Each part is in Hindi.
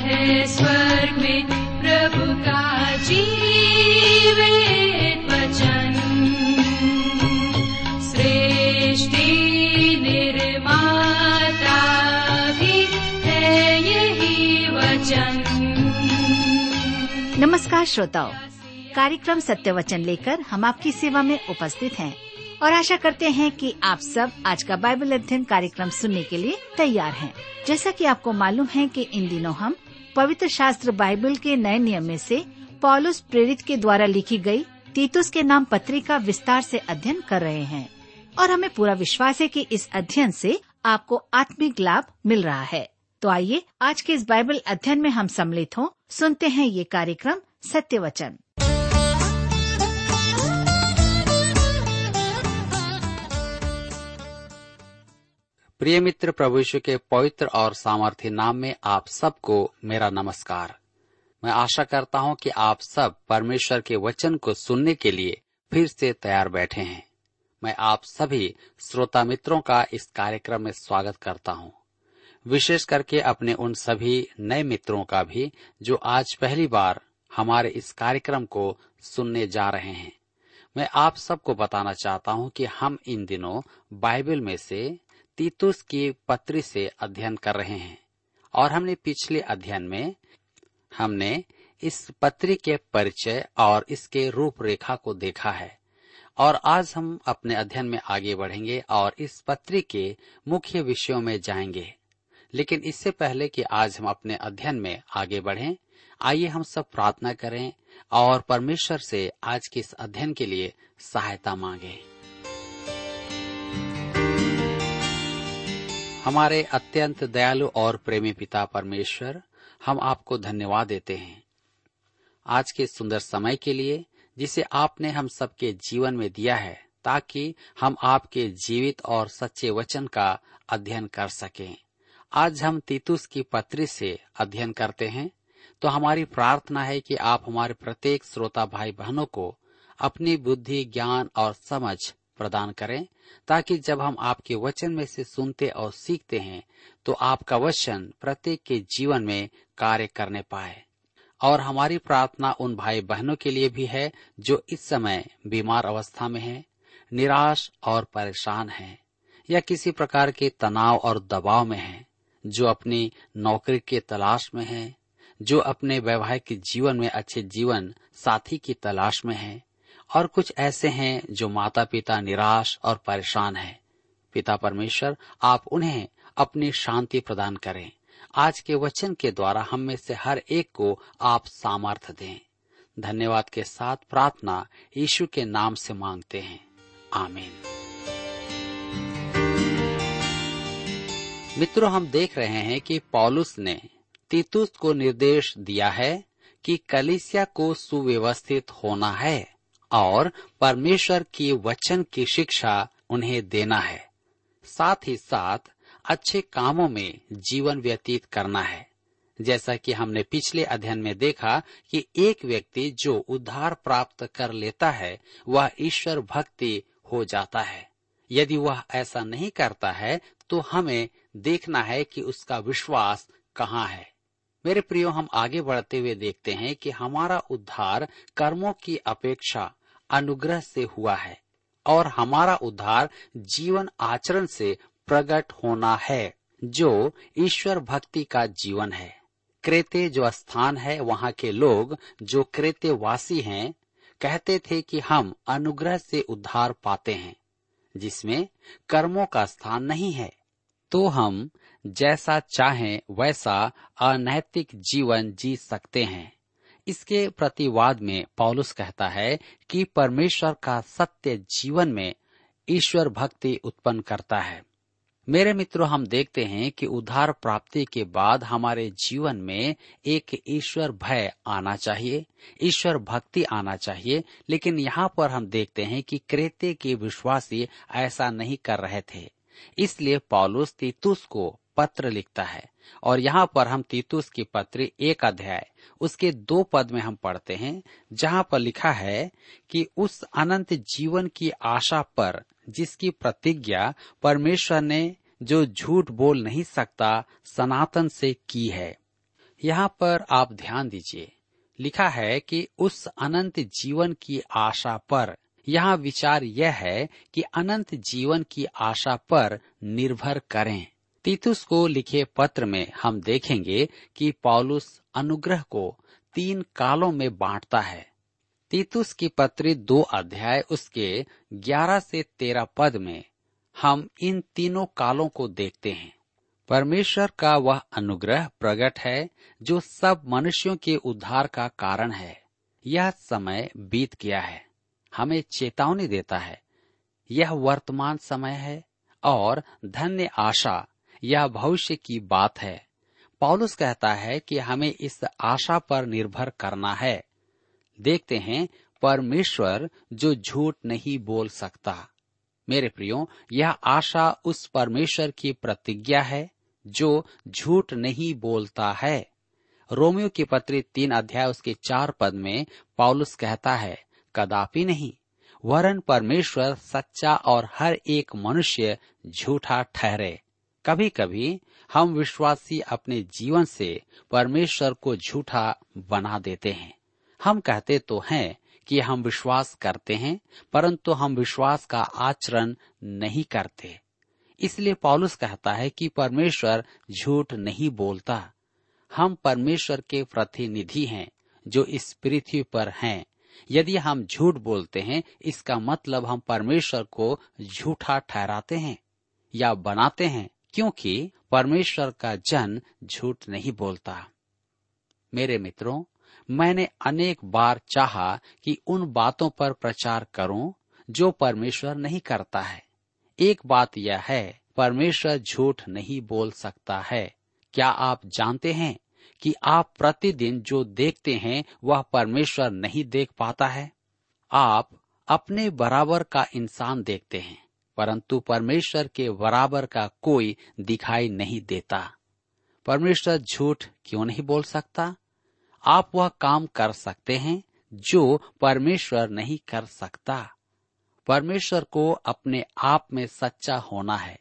है स्वर्ग में प्रभु का जीवित वचन। सृष्टि निर्माता भी है यही वचन। नमस्कार श्रोताओं, कार्यक्रम सत्य वचन लेकर हम आपकी सेवा में उपस्थित हैं और आशा करते हैं कि आप सब आज का बाइबल अध्ययन कार्यक्रम सुनने के लिए तैयार हैं। जैसा कि आपको मालूम है कि इन दिनों हम पवित्र शास्त्र बाइबल के नए नियम में से पौलुस प्रेरित के द्वारा लिखी गई तीतुस के नाम पत्री का विस्तार से अध्ययन कर रहे हैं और हमें पूरा विश्वास है कि इस अध्ययन से आपको आत्मिक लाभ मिल रहा है। तो आइए आज के इस बाइबल अध्ययन में हम सम्मिलित हों। सुनते हैं ये कार्यक्रम सत्य वचन। प्रिय मित्र, प्रभु यीशु के पवित्र और सामर्थी नाम में आप सबको मेरा नमस्कार। मैं आशा करता हूं कि आप सब परमेश्वर के वचन को सुनने के लिए फिर से तैयार बैठे हैं। मैं आप सभी श्रोता मित्रों का इस कार्यक्रम में स्वागत करता हूं, विशेष करके अपने उन सभी नए मित्रों का भी जो आज पहली बार हमारे इस कार्यक्रम को सुनने जा रहे हैं। मैं आप सबको बताना चाहता हूं कि हम इन दिनों बाइबल में से तीतुस की पत्री से अध्ययन कर रहे हैं और हमने पिछले अध्ययन में हमने इस पत्री के परिचय और इसके रूपरेखा को देखा है और आज हम अपने अध्ययन में आगे बढ़ेंगे और इस पत्री के मुख्य विषयों में जाएंगे। लेकिन इससे पहले कि आज हम अपने अध्ययन में आगे बढ़ें, आइए हम सब प्रार्थना करें और परमेश्वर से आज के इस अध्ययन के लिए सहायता मांगें। हमारे अत्यंत दयालु और प्रेमी पिता परमेश्वर, हम आपको धन्यवाद देते हैं आज के सुंदर समय के लिए जिसे आपने हम सबके जीवन में दिया है, ताकि हम आपके जीवित और सच्चे वचन का अध्ययन कर सकें। आज हम तीतुस की पत्री से अध्ययन करते हैं, तो हमारी प्रार्थना है कि आप हमारे प्रत्येक श्रोता भाई बहनों को अपनी बुद्धि, ज्ञान और समझ प्रदान करें, ताकि जब हम आपके वचन में से सुनते और सीखते हैं तो आपका वचन प्रत्येक के जीवन में कार्य करने पाए। और हमारी प्रार्थना उन भाई बहनों के लिए भी है जो इस समय बीमार अवस्था में हैं, निराश और परेशान हैं, या किसी प्रकार के तनाव और दबाव में हैं, जो अपनी नौकरी के तलाश में हैं, जो अपने वैवाहिक जीवन में अच्छे जीवन साथी की तलाश में हैं, और कुछ ऐसे हैं जो माता पिता निराश और परेशान हैं। पिता परमेश्वर, आप उन्हें अपनी शांति प्रदान करें। आज के वचन के द्वारा हम में से हर एक को आप सामर्थ्य दें। धन्यवाद के साथ प्रार्थना यीशु के नाम से मांगते हैं, आमीन। मित्रों, हम देख रहे हैं कि पौलुस ने तीतुस को निर्देश दिया है कि कलीसिया को सुव्यवस्थित होना है और परमेश्वर की वचन की शिक्षा उन्हें देना है, साथ ही साथ अच्छे कामों में जीवन व्यतीत करना है। जैसा कि हमने पिछले अध्ययन में देखा कि एक व्यक्ति जो उद्धार प्राप्त कर लेता है वह ईश्वर भक्ति हो जाता है। यदि वह ऐसा नहीं करता है तो हमें देखना है कि उसका विश्वास कहाँ है। मेरे प्रियो, हम आगे बढ़ते हुए देखते हैं कि हमारा उद्धार कर्मों की अपेक्षा अनुग्रह से हुआ है और हमारा उद्धार जीवन आचरण से प्रकट होना है, जो ईश्वर भक्ति का जीवन है। क्रेते जो स्थान है, वहाँ के लोग जो क्रेते वासी हैं, कहते थे कि हम अनुग्रह से उद्धार पाते हैं जिसमें कर्मों का स्थान नहीं है, तो हम जैसा चाहें वैसा अनैतिक जीवन जी सकते हैं। इसके प्रतिवाद में पौलुस कहता है कि परमेश्वर का सत्य जीवन में ईश्वर भक्ति उत्पन्न करता है। मेरे मित्रों, हम देखते हैं कि उद्धार प्राप्ति के बाद हमारे जीवन में एक ईश्वर भय आना चाहिए, ईश्वर भक्ति आना चाहिए। लेकिन यहाँ पर हम देखते हैं कि क्रेते के विश्वासी ऐसा नहीं कर रहे थे, इसलिए पौलुस तीतुस को पत्र लिखता है। और यहाँ पर हम तीतुस की पत्री 1 अध्याय उसके 2 पद में हम पढ़ते हैं, जहाँ पर लिखा है कि उस अनंत जीवन की आशा पर जिसकी प्रतिज्ञा परमेश्वर ने, जो झूठ बोल नहीं सकता, सनातन से की है। यहाँ पर आप ध्यान दीजिए, लिखा है कि उस अनंत जीवन की आशा पर। यहाँ विचार यह है कि अनंत जीवन की आशा पर निर्भर करें। तीतुस को लिखे पत्र में हम देखेंगे कि पौलुस अनुग्रह को 3 कालों में बांटता है। तीतुस की पत्री 2 अध्याय उसके 11 से 13 पद में हम इन तीनों कालों को देखते हैं। परमेश्वर का वह अनुग्रह प्रकट है जो सब मनुष्यों के उद्धार का कारण है। यह समय बीत गया है, हमें चेतावनी देता है। यह वर्तमान समय है और धन्य आशा यह भविष्य की बात है। पौलुस कहता है कि हमें इस आशा पर निर्भर करना है। देखते हैं परमेश्वर जो झूठ नहीं बोल सकता। मेरे प्रियो, यह आशा उस परमेश्वर की प्रतिज्ञा है जो झूठ नहीं बोलता है। रोमियो की पत्री 3 अध्याय उसके 4 पद में पौलुस कहता है, कदापि नहीं, वरन परमेश्वर सच्चा और हर एक मनुष्य झूठा ठहरे। कभी कभी हम विश्वासी अपने जीवन से परमेश्वर को झूठा बना देते हैं। हम कहते तो हैं कि हम विश्वास करते हैं, परंतु हम विश्वास का आचरण नहीं करते। इसलिए पौलुस कहता है कि परमेश्वर झूठ नहीं बोलता। हम परमेश्वर के प्रतिनिधि हैं जो इस पृथ्वी पर हैं। यदि हम झूठ बोलते हैं, इसका मतलब हम परमेश्वर को झूठा ठहराते हैं या बनाते हैं, क्योंकि परमेश्वर का जन झूठ नहीं बोलता। मेरे मित्रों, मैंने अनेक बार चाहा कि उन बातों पर प्रचार करूं जो परमेश्वर नहीं करता है। एक बात यह है, परमेश्वर झूठ नहीं बोल सकता है। क्या आप जानते हैं कि आप प्रतिदिन जो देखते हैं वह परमेश्वर नहीं देख पाता है? आप अपने बराबर का इंसान देखते हैं, परंतु परमेश्वर के बराबर का कोई दिखाई नहीं देता। परमेश्वर झूठ क्यों नहीं बोल सकता? आप वह काम कर सकते हैं जो परमेश्वर नहीं कर सकता। परमेश्वर को अपने आप में सच्चा होना है।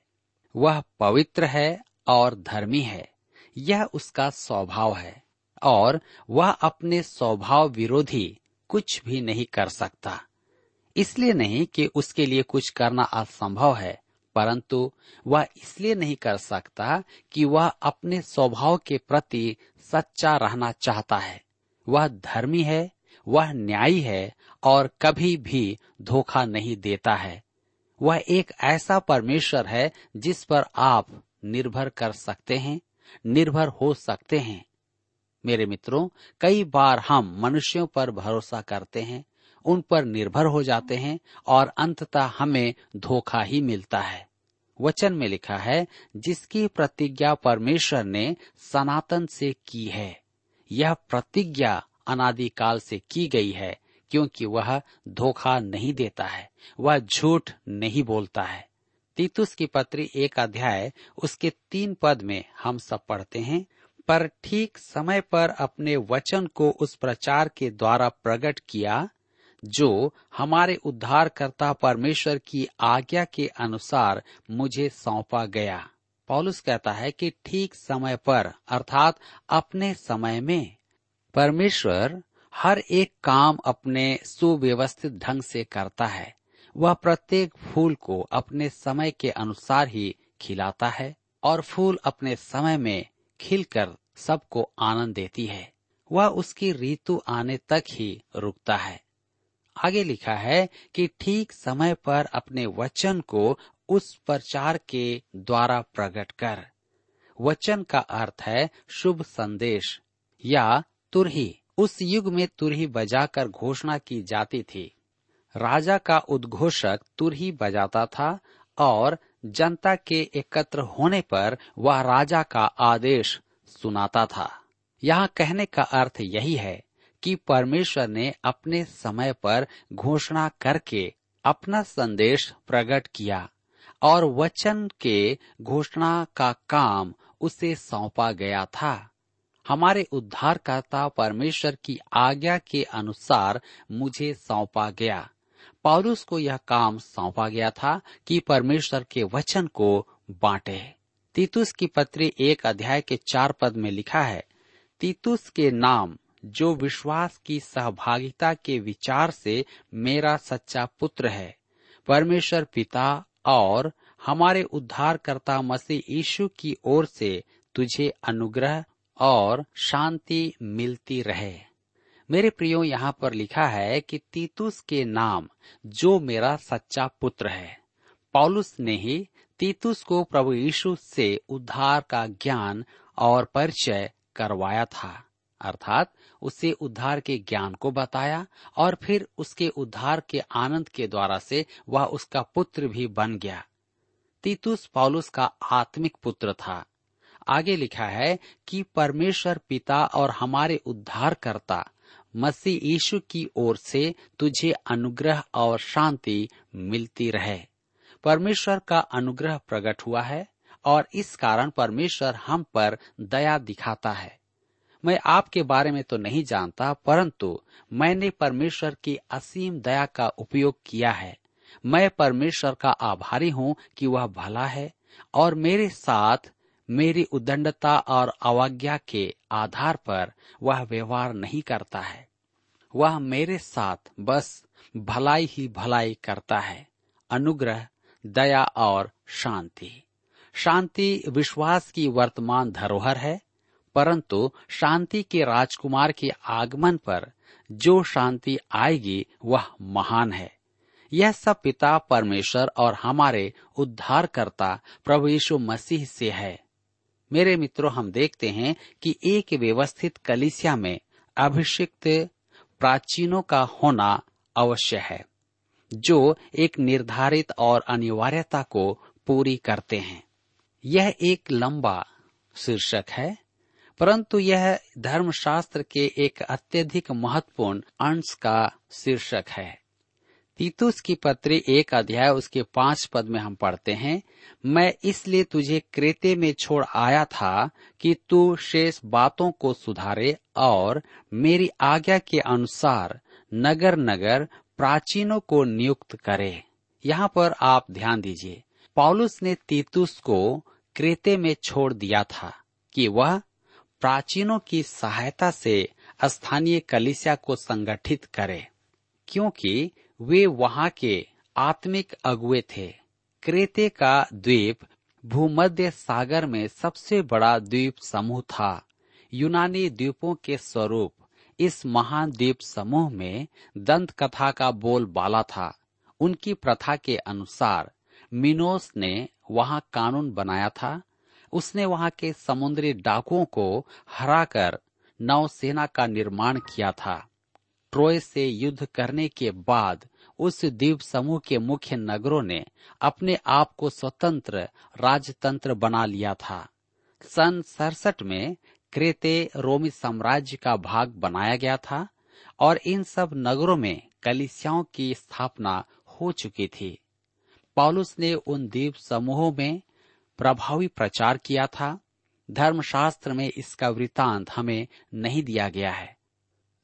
वह पवित्र है और धर्मी है, यह उसका स्वभाव है, और वह अपने स्वभाव विरोधी कुछ भी नहीं कर सकता। इसलिए नहीं कि उसके लिए कुछ करना असंभव है, परंतु वह इसलिए नहीं कर सकता कि वह अपने स्वभाव के प्रति सच्चा रहना चाहता है। वह धर्मी है, वह न्यायी है और कभी भी धोखा नहीं देता है। वह एक ऐसा परमेश्वर है जिस पर आप निर्भर कर सकते हैं, निर्भर हो सकते हैं। मेरे मित्रों, कई बार हम मनुष्यों पर भरोसा करते हैं, उन पर निर्भर हो जाते हैं और अंततः हमें धोखा ही मिलता है। वचन में लिखा है, जिसकी प्रतिज्ञा परमेश्वर ने सनातन से की है। यह प्रतिज्ञा अनादिकाल से की गई है, क्योंकि वह धोखा नहीं देता है, वह झूठ नहीं बोलता है। तीतुस की पत्री 1 अध्याय उसके 3 पद में हम सब पढ़ते हैं, पर ठीक समय पर अपने वचन को उस प्रचार के द्वारा प्रकट किया जो हमारे उद्धारकर्ता परमेश्वर की आज्ञा के अनुसार मुझे सौंपा गया। पौलुस कहता है कि ठीक समय पर, अर्थात अपने समय में, परमेश्वर हर एक काम अपने सुव्यवस्थित ढंग से करता है। वह प्रत्येक फूल को अपने समय के अनुसार ही खिलाता है, और फूल अपने समय में खिलकर सबको आनंद देती है। वह उसकी ऋतु आने तक ही रुकता है। आगे लिखा है कि ठीक समय पर अपने वचन को उस प्रचार के द्वारा प्रकट कर। वचन का अर्थ है शुभ संदेश या तुरही। उस युग में तुरही बजाकर घोषणा की जाती थी। राजा का उद्घोषक तुरही बजाता था और जनता के एकत्र होने पर वह राजा का आदेश सुनाता था। यहाँ कहने का अर्थ यही है कि परमेश्वर ने अपने समय पर घोषणा करके अपना संदेश प्रकट किया, और वचन के घोषणा का काम उसे सौंपा गया था। हमारे उद्धारकर्ता परमेश्वर की आज्ञा के अनुसार मुझे सौंपा गया। पौलुस को यह काम सौंपा गया था कि परमेश्वर के वचन को बांटे। तीतुस की पत्री 1 अध्याय के 4 पद में लिखा है, तीतुस के नाम, जो विश्वास की सहभागिता के विचार से मेरा सच्चा पुत्र है, परमेश्वर पिता और हमारे उद्धारकर्ता मसीह यीशु की ओर से तुझे अनुग्रह और शांति मिलती रहे। मेरे प्रियो, यहाँ पर लिखा है कि तीतुस के नाम, जो मेरा सच्चा पुत्र है। पौलुस ने ही तीतुस को प्रभु यीशु से उद्धार का ज्ञान और परिचय करवाया था, अर्थात उसे उद्धार के ज्ञान को बताया और फिर उसके उद्धार के आनंद के द्वारा से वह उसका पुत्र भी बन गया। तीतुस पौलुस का आत्मिक पुत्र था। आगे लिखा है कि परमेश्वर पिता और हमारे उद्धारकर्ता मसीह यीशु की ओर से तुझे अनुग्रह और शांति मिलती रहे। परमेश्वर का अनुग्रह प्रकट हुआ है और इस कारण परमेश्वर हम पर दया दिखाता है। मैं आपके बारे में तो नहीं जानता, परंतु मैंने परमेश्वर की असीम दया का उपयोग किया है। मैं परमेश्वर का आभारी हूँ कि वह भला है और मेरे साथ मेरी उद्दंडता और अवज्ञा के आधार पर वह व्यवहार नहीं करता है। वह मेरे साथ बस भलाई ही भलाई करता है। अनुग्रह, दया और शांति। शांति विश्वास की वर्तमान धरोहर है, परंतु शांति के राजकुमार के आगमन पर जो शांति आएगी वह महान है। यह सब पिता परमेश्वर और हमारे उद्धारकर्ता प्रभु यीशु मसीह से है। मेरे मित्रों, हम देखते हैं कि एक व्यवस्थित कलीसिया में अभिषिक्त प्राचीनों का होना अवश्य है, जो एक निर्धारित और अनिवार्यता को पूरी करते हैं। यह एक लंबा शीर्षक है, परंतु यह धर्मशास्त्र के एक अत्यधिक महत्वपूर्ण अंश का शीर्षक है। तीतुस की पत्री 1 उसके 5 में हम पढ़ते हैं, मैं इसलिए तुझे क्रेते में छोड़ आया था कि तू शेष बातों को सुधारे और मेरी आज्ञा के अनुसार नगर नगर प्राचीनों को नियुक्त करे। यहाँ पर आप ध्यान दीजिए, पौलुस ने तीतुस को क्रेते में छोड़ दिया था कि वह प्राचीनों की सहायता से स्थानीय कलीसिया को संगठित करे, क्योंकि वे वहां के आत्मिक अगुवे थे। क्रेते का द्वीप भूमध्य सागर में सबसे बड़ा द्वीप समूह था। यूनानी द्वीपों के स्वरूप इस महान द्वीप समूह में दंत कथा का बोलबाला था। उनकी प्रथा के अनुसार मिनोस ने वहां कानून बनाया था। उसने वहां के समुद्री डाकुओं को हराकर नौसेना का निर्माण किया था। ट्रोय से युद्ध करने के बाद उस द्वीप समूह के मुख्य नगरों ने अपने आप को स्वतंत्र राजतंत्र बना लिया था। सन 67 में क्रेते रोमी साम्राज्य का भाग बनाया गया था और इन सब नगरों में कलीसियाओं की स्थापना हो चुकी थी। पौलुस ने उन द्वीप समूहों में प्रभावी प्रचार किया था। धर्मशास्त्र में इसका वृत्तांत हमें नहीं दिया गया है।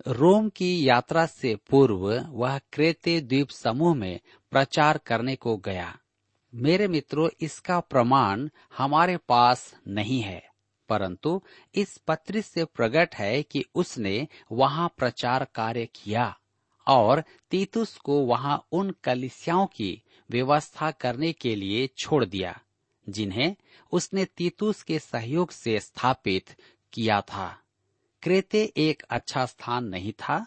रोम की यात्रा से पूर्व वह क्रेते द्वीप समूह में प्रचार करने को गया। मेरे मित्रों, इसका प्रमाण हमारे पास नहीं है, परंतु इस पत्र से प्रकट है कि उसने वहां प्रचार कार्य किया और तीतुस को वहां उन कलीसियाओं की व्यवस्था करने के लिए छोड़ दिया जिन्हें उसने तीतुस के सहयोग से स्थापित किया था। क्रेते एक अच्छा स्थान नहीं था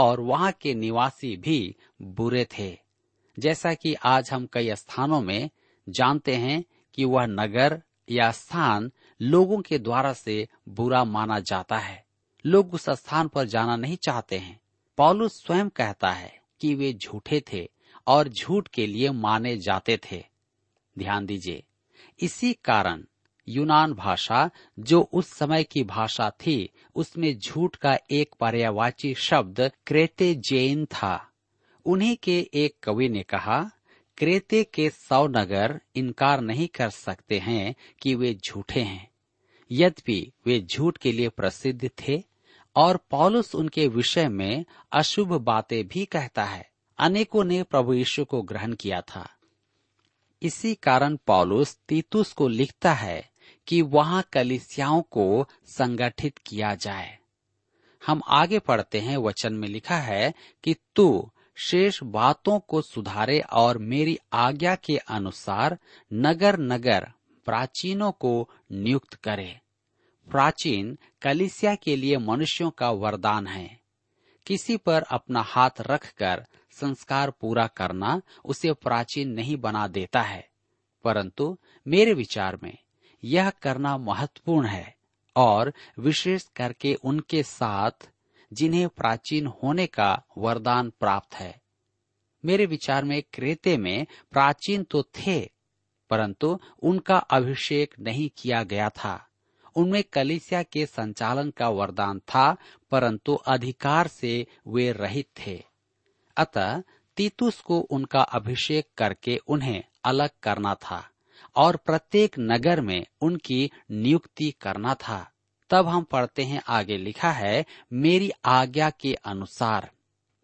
और वहां के निवासी भी बुरे थे, जैसा कि आज हम कई स्थानों में जानते हैं कि वह नगर या स्थान लोगों के द्वारा से बुरा माना जाता है। लोग उस स्थान पर जाना नहीं चाहते हैं। पौलुस स्वयं कहता है कि वे झूठे थे और झूठ के लिए माने जाते थे। ध्यान दीजिए, इसी कारण यूनान भाषा, जो उस समय की भाषा थी, उसमें झूठ का एक पर्यायवाची शब्द क्रेतेजेन था। उन्हीं के एक कवि ने कहा, क्रेते के 100 नगर इनकार नहीं कर सकते हैं कि वे झूठे हैं। यद्यपि वे झूठ के लिए प्रसिद्ध थे और पौलुस उनके विषय में अशुभ बातें भी कहता है। अनेकों ने प्रभु यीशु को ग्रहण किया था। इसी कारण पौलुस तीतुस को लिखता है कि वहां कलीसियाओं को संगठित किया जाए। हम आगे पढ़ते हैं, वचन में लिखा है कि तू शेष बातों को सुधारे और मेरी आज्ञा के अनुसार नगर नगर प्राचीनों को नियुक्त करे। प्राचीन कलीसिया के लिए मनुष्यों का वरदान है। किसी पर अपना हाथ रखकर संस्कार पूरा करना उसे प्राचीन नहीं बना देता है, परंतु मेरे विचार में यह करना महत्वपूर्ण है, और विशेष करके उनके साथ जिन्हें प्राचीन होने का वरदान प्राप्त है। मेरे विचार में क्रेते में प्राचीन तो थे, परंतु उनका अभिषेक नहीं किया गया था। उनमें कलीसिया के संचालन का वरदान था, परंतु अधिकार से वे रहित थे। अतः तीतुस को उनका अभिषेक करके उन्हें अलग करना था और प्रत्येक नगर में उनकी नियुक्ति करना था। तब हम पढ़ते हैं, आगे लिखा है, मेरी आज्ञा के अनुसार।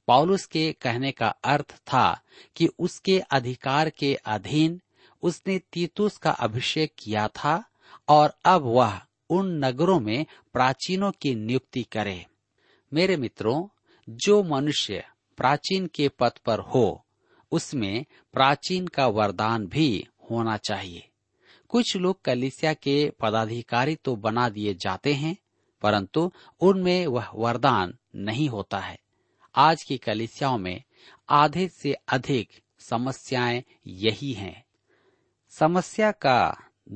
पौलुस के कहने का अर्थ था कि उसके अधिकार के अधीन उसने तीतुस का अभिषेक किया था और अब वह उन नगरों में प्राचीनों की नियुक्ति करे। मेरे मित्रों, जो मनुष्य प्राचीन के पद पर हो उसमें प्राचीन का वरदान भी होना चाहिए। कुछ लोग कलीसिया के पदाधिकारी तो बना दिए जाते हैं, परंतु उनमें वह वरदान नहीं होता है। आज की कलीसियाओं में आधे से अधिक समस्याएं यही हैं। समस्या का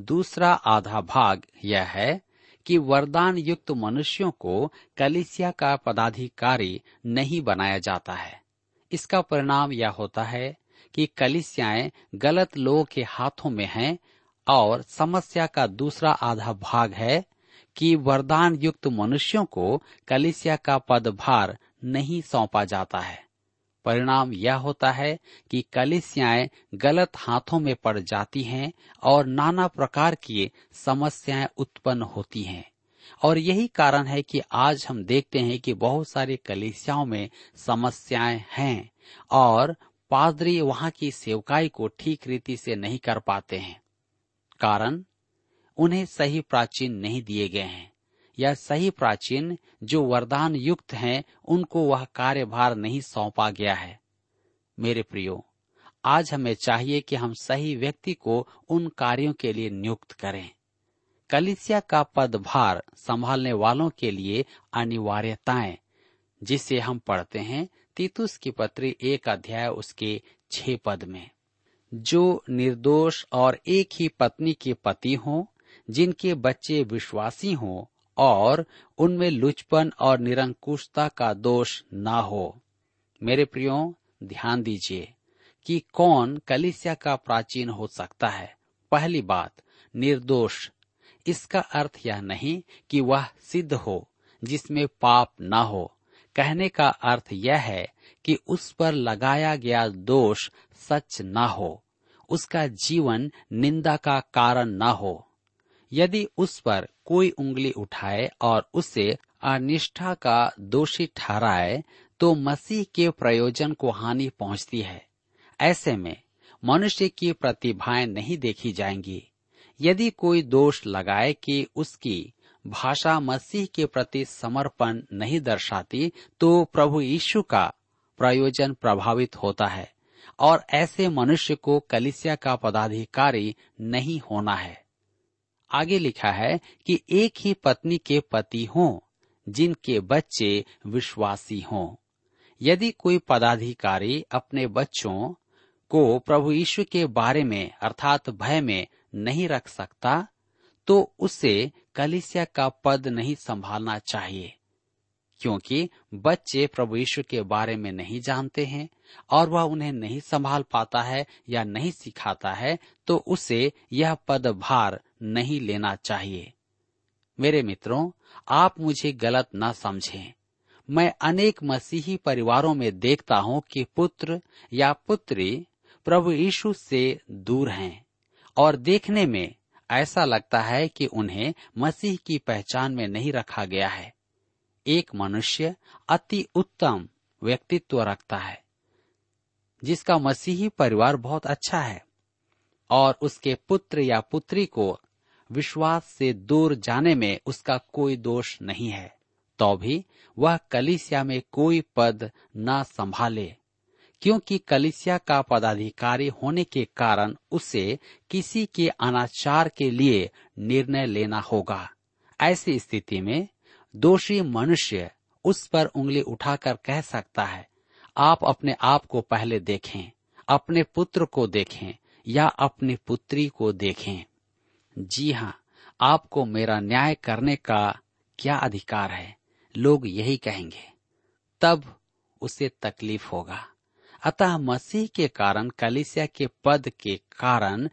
दूसरा आधा भाग यह है कि वरदान युक्त मनुष्यों को कलीसिया का पदाधिकारी नहीं बनाया जाता है। इसका परिणाम यह होता है कि कलीसियाएं गलत लोगों के हाथों में हैं, और समस्या का दूसरा आधा भाग है कि वरदान युक्त मनुष्यों को कलीसिया का पदभार नहीं सौंपा जाता है। परिणाम यह होता है कि कलीसियाएं गलत हाथों में पड़ जाती हैं और नाना प्रकार की समस्याएं उत्पन्न होती हैं। और यही कारण है कि आज हम देखते हैं कि बहुत सारी कलीसियाओं में समस्याएं हैं और पादरी वहां की सेवकाई को ठीक रीति से नहीं कर पाते हैं। कारण, उन्हें सही प्राचीन नहीं दिए गए हैं, या सही प्राचीन जो वरदान युक्त हैं उनको वह कार्यभार नहीं सौंपा गया है। मेरे प्रियो, आज हमें चाहिए कि हम सही व्यक्ति को उन कार्यों के लिए नियुक्त करें। कलीसिया का पदभार संभालने वालों के लिए अनिवार्यताएं, जिसे हम पढ़ते हैं तीतुस की पत्री 1 उसके 6 में, जो निर्दोष और एक ही पत्नी के पति हों, जिनके बच्चे विश्वासी हों और उनमें लुचपन और निरंकुशता का दोष ना हो। मेरे प्रियो, ध्यान दीजिए कि कौन कलीसिया का प्राचीन हो सकता है। पहली बात, निर्दोष। इसका अर्थ यह नहीं कि वह सिद्ध हो, जिसमें पाप ना हो। कहने का अर्थ यह है कि उस पर लगाया गया दोष सच ना हो, उसका जीवन निंदा का कारण ना हो। यदि उस पर कोई उंगली उठाए और उसे अनिष्ठा का दोषी ठहराए तो मसीह के प्रयोजन को हानि पहुंचती है। ऐसे में मनुष्य की प्रतिभाएं नहीं देखी जाएंगी। यदि कोई दोष लगाए कि उसकी भाषा मसीह के प्रति समर्पण नहीं दर्शाती तो प्रभु यीशु का प्रयोजन प्रभावित होता है, और ऐसे मनुष्य को कलीसिया का पदाधिकारी नहीं होना है। आगे लिखा है कि एक ही पत्नी के पति हों, जिनके बच्चे विश्वासी हों। यदि कोई पदाधिकारी अपने बच्चों को प्रभु यीशु के बारे में अर्थात भय में नहीं रख सकता तो उसे कलीसिया का पद नहीं संभालना चाहिए, क्योंकि बच्चे प्रभु यीशु के बारे में नहीं जानते हैं और वह उन्हें नहीं संभाल पाता है या नहीं सिखाता है तो उसे यह पदभार नहीं लेना चाहिए। मेरे मित्रों, आप मुझे गलत ना समझें। मैं अनेक मसीही परिवारों में देखता हूं कि पुत्र या पुत्री प्रभु यीशु से दूर हैं और देखने में ऐसा लगता है कि उन्हें मसीह की पहचान में नहीं रखा गया है। एक मनुष्य अति उत्तम व्यक्तित्व रखता है, जिसका मसीही परिवार बहुत अच्छा है, और उसके पुत्र या पुत्री को विश्वास से दूर जाने में उसका कोई दोष नहीं है, तो भी वह कलीसिया में कोई पद ना संभाले, क्योंकि कलीसिया का पदाधिकारी होने के कारण उसे किसी के अनाचार के लिए निर्णय लेना होगा। ऐसी स्थिति में दोषी मनुष्य उस पर उंगली उठाकर कह सकता है, आप अपने आप को पहले देखें, अपने पुत्र को देखें या अपनी पुत्री को देखें। जी हाँ, आपको मेरा न्याय करने का क्या अधिकार है, लोग यही कहेंगे। तब उसे तकलीफ होगा। अतः मसीह के कारण, कलीसिया के पद के कारण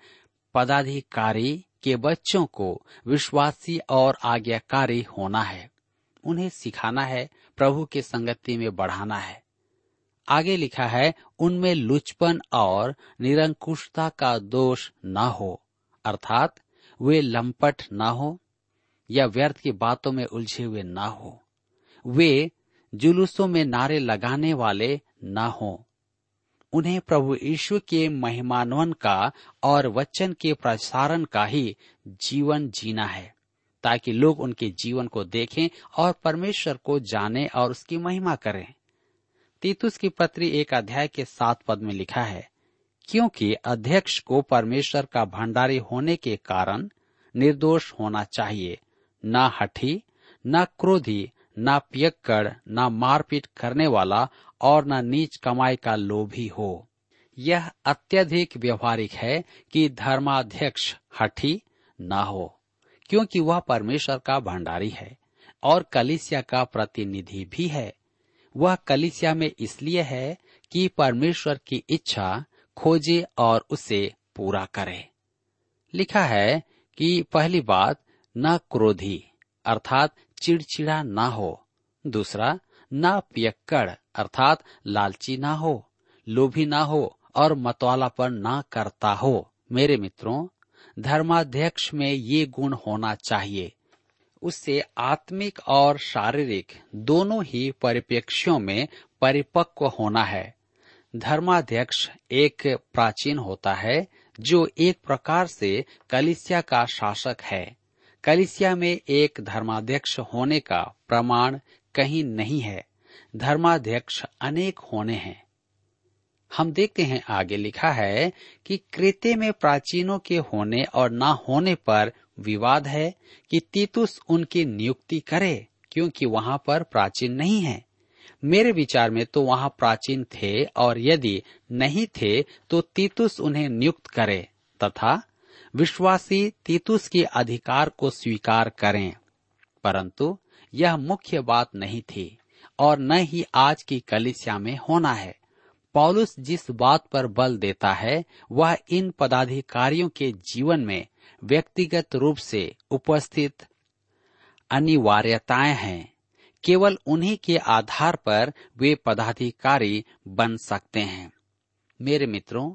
पदाधिकारी के बच्चों को विश्वासी और आज्ञाकारी होना है, उन्हें सिखाना है, प्रभु के संगति में बढ़ाना है। आगे लिखा है, उनमें लुचपन और निरंकुशता का दोष न हो, अर्थात वे लंपट न हो या व्यर्थ की बातों में उलझे हुए न हो, वे जुलूसों में नारे लगाने वाले न हो। उन्हें प्रभु यीशु के महिमानवन का और वचन के प्रसारण का ही जीवन जीना है, ताकि लोग उनके जीवन को देखें और परमेश्वर को जानें और उसकी महिमा करें। तीतुस की पत्री 1:7 में लिखा है, क्योंकि अध्यक्ष को परमेश्वर का भंडारी होने के कारण निर्दोष होना चाहिए, ना हठी, ना क्रोधी, ना पियक्कड़, ना मारपीट करने वाला और ना नीच कमाई का लोभी हो। यह अत्यधिक व्यवहारिक है कि धर्माध्यक्ष हठी ना हो, क्योंकि वह परमेश्वर का भंडारी है और कलीसिया का प्रतिनिधि भी है। वह कलीसिया में इसलिए है कि परमेश्वर की इच्छा खोजे और उसे पूरा करे। लिखा है कि पहली बात, ना क्रोधी अर्थात चिड़चिड़ा ना हो। दूसरा, ना पियक्कड़ अर्थात लालची ना हो, लोभी ना हो और मतवालापन ना करता हो। मेरे मित्रों, धर्माध्यक्ष में ये गुण होना चाहिए। उससे आत्मिक और शारीरिक दोनों ही परिप्रेक्ष्यों में परिपक्व होना है। धर्माध्यक्ष एक प्राचीन होता है जो एक प्रकार से कलीसिया का शासक है। कलीसिया में एक धर्माध्यक्ष होने का प्रमाण कहीं नहीं है। धर्माध्यक्ष अनेक होने हैं। हम देखते हैं, आगे लिखा है कि क्रेते में प्राचीनों के होने और ना होने पर विवाद है कि तीतुस उनकी नियुक्ति करे, क्योंकि वहां पर प्राचीन नहीं है। मेरे विचार में तो वहां प्राचीन थे, और यदि नहीं थे तो तीतुस उन्हें नियुक्त करे तथा विश्वासी तीतुस के अधिकार को स्वीकार करें। परंतु यह मुख्य बात नहीं थी और न ही आज की कलीसिया में होना है। पौलुस जिस बात पर बल देता है वह इन पदाधिकारियों के जीवन में व्यक्तिगत रूप से उपस्थित अनिवार्यताएं हैं। केवल उन्हीं के आधार पर वे पदाधिकारी बन सकते हैं। मेरे मित्रों,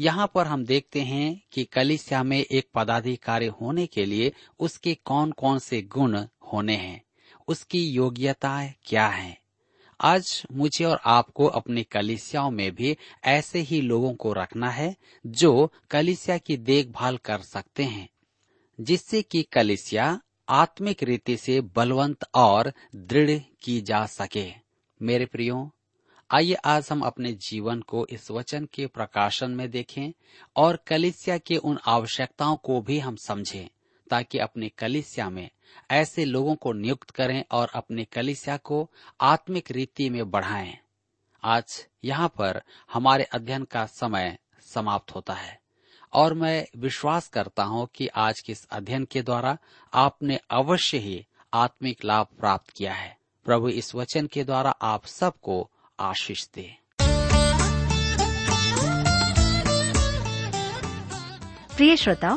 यहाँ पर हम देखते हैं कि कलीसिया में एक पदाधिकारी होने के लिए उसके कौन कौन से गुण होने हैं, उसकी योग्यताएं क्या हैं। आज मुझे और आपको अपनी कलीसियाओं में भी ऐसे ही लोगों को रखना है जो कलीसिया की देखभाल कर सकते हैं, जिससे कि कलीसिया आत्मिक रीति से बलवंत और दृढ़ की जा सके। मेरे प्रियो, आइए आज हम अपने जीवन को इस वचन के प्रकाशन में देखें और कलीसिया के उन आवश्यकताओं को भी हम समझें, ताकि अपने कलीसिया में ऐसे लोगों को नियुक्त करें और अपने कलीसिया को आत्मिक रीति में बढ़ाएं। आज यहाँ पर हमारे अध्ययन का समय समाप्त होता है और मैं विश्वास करता हूँ कि आज के इस अध्ययन के द्वारा आपने अवश्य ही आत्मिक लाभ प्राप्त किया है। प्रभु इस वचन के द्वारा आप सबको आशीष दे। प्रिय श्रोताओं,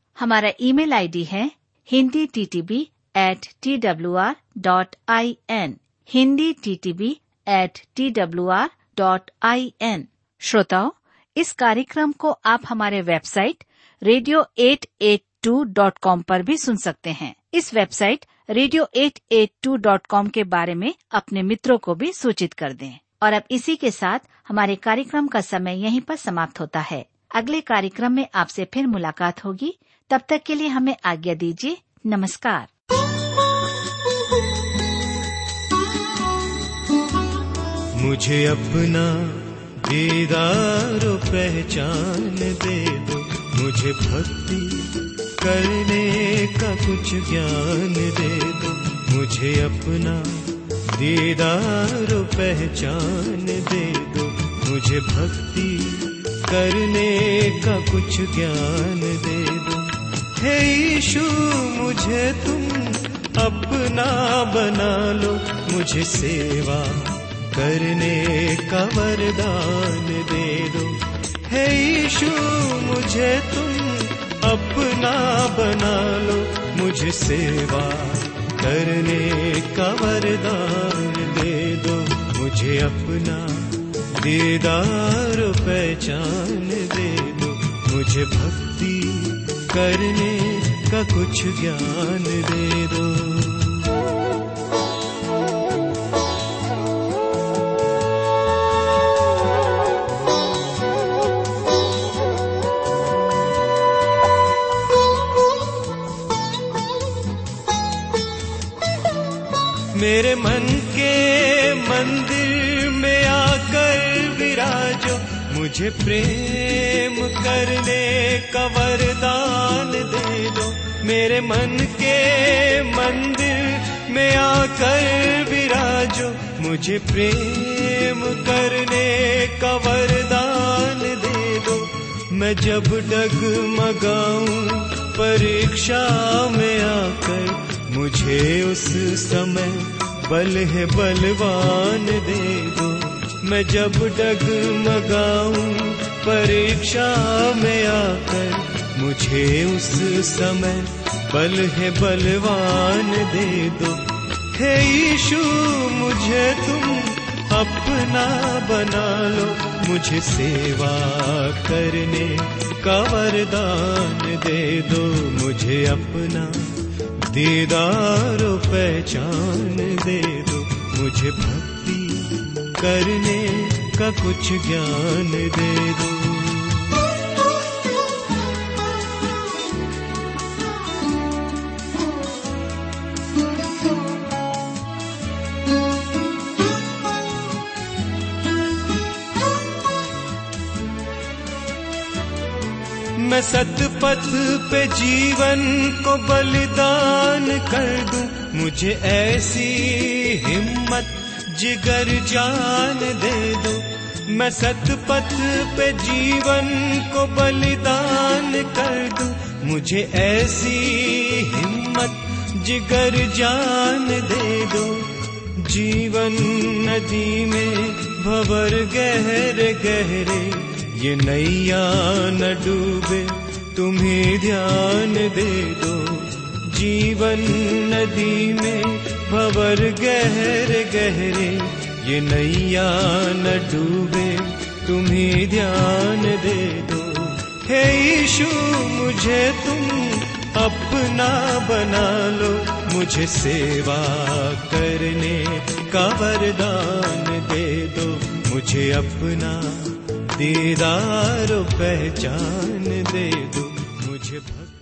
हमारा ईमेल आईडी है hinditb@twr.in hinditb@twr.in। श्रोताओ, इस कार्यक्रम को आप हमारे वेबसाइट radio882.com पर भी सुन सकते हैं। इस वेबसाइट radio882.com के बारे में अपने मित्रों को भी सूचित कर दें। और अब इसी के साथ हमारे कार्यक्रम का समय यहीं पर समाप्त होता है। अगले कार्यक्रम में आपसे फिर मुलाकात होगी। तब तक के लिए हमें आज्ञा दीजिए। नमस्कार। मुझे अपना दीदार पहचान दे दो, मुझे भक्ति करने का कुछ ज्ञान दे दो, मुझे अपना दीदार पहचान दे दो, मुझे भक्ति करने का कुछ ज्ञान दे दो। हे यीशु मुझे तुम अपना बना लो, मुझे सेवा करने का वरदान दे दो। हे यीशु मुझे तुम अपना बना लो, मुझे सेवा करने का वरदान दे दो, मुझे अपना दीदार पहचान दे दो, मुझे भक्ति करने का कुछ ज्ञान दे दो। मेरे मन के मंदिर में आकर विराजो, मुझे प्रेम करने का वरदान दे दो। मेरे मन के मंदिर में आकर विराजो, मुझे प्रेम करने का वरदान दे दो। मैं जब डगमगाऊं परीक्षा में आकर, मुझे उस समय बल है बलवान दे दो। मैं जब डगमगाऊं परीक्षा में आकर, मुझे उस समय बल है बलवान दे दो। हे यीशु मुझे तुम अपना बना लो, मुझे सेवा करने का वरदान दे दो, मुझे अपना दीदार पहचान दे दो, मुझे भक्ति करने का कुछ ज्ञान दे दो। मैं सतपथ पे जीवन को बलिदान कर दूं, मुझे ऐसी हिम्मत जिगर जान दे दो। मैं सतपथ पे जीवन को बलिदान कर दूं, मुझे ऐसी हिम्मत जिगर जान दे दो। जीवन नदी में भंवर गहरे गहरे, ये नैया न डूबे तुम्हें ध्यान दे दो। जीवन नदी में भंवर गहरे गहरे, ये नैया न डूबे तुम्हें ध्यान दे दो। हे यीशु मुझे तुम अपना बना लो, मुझे सेवा करने का वरदान दे दो, मुझे अपना दीदार पहचान दे दो, मुझे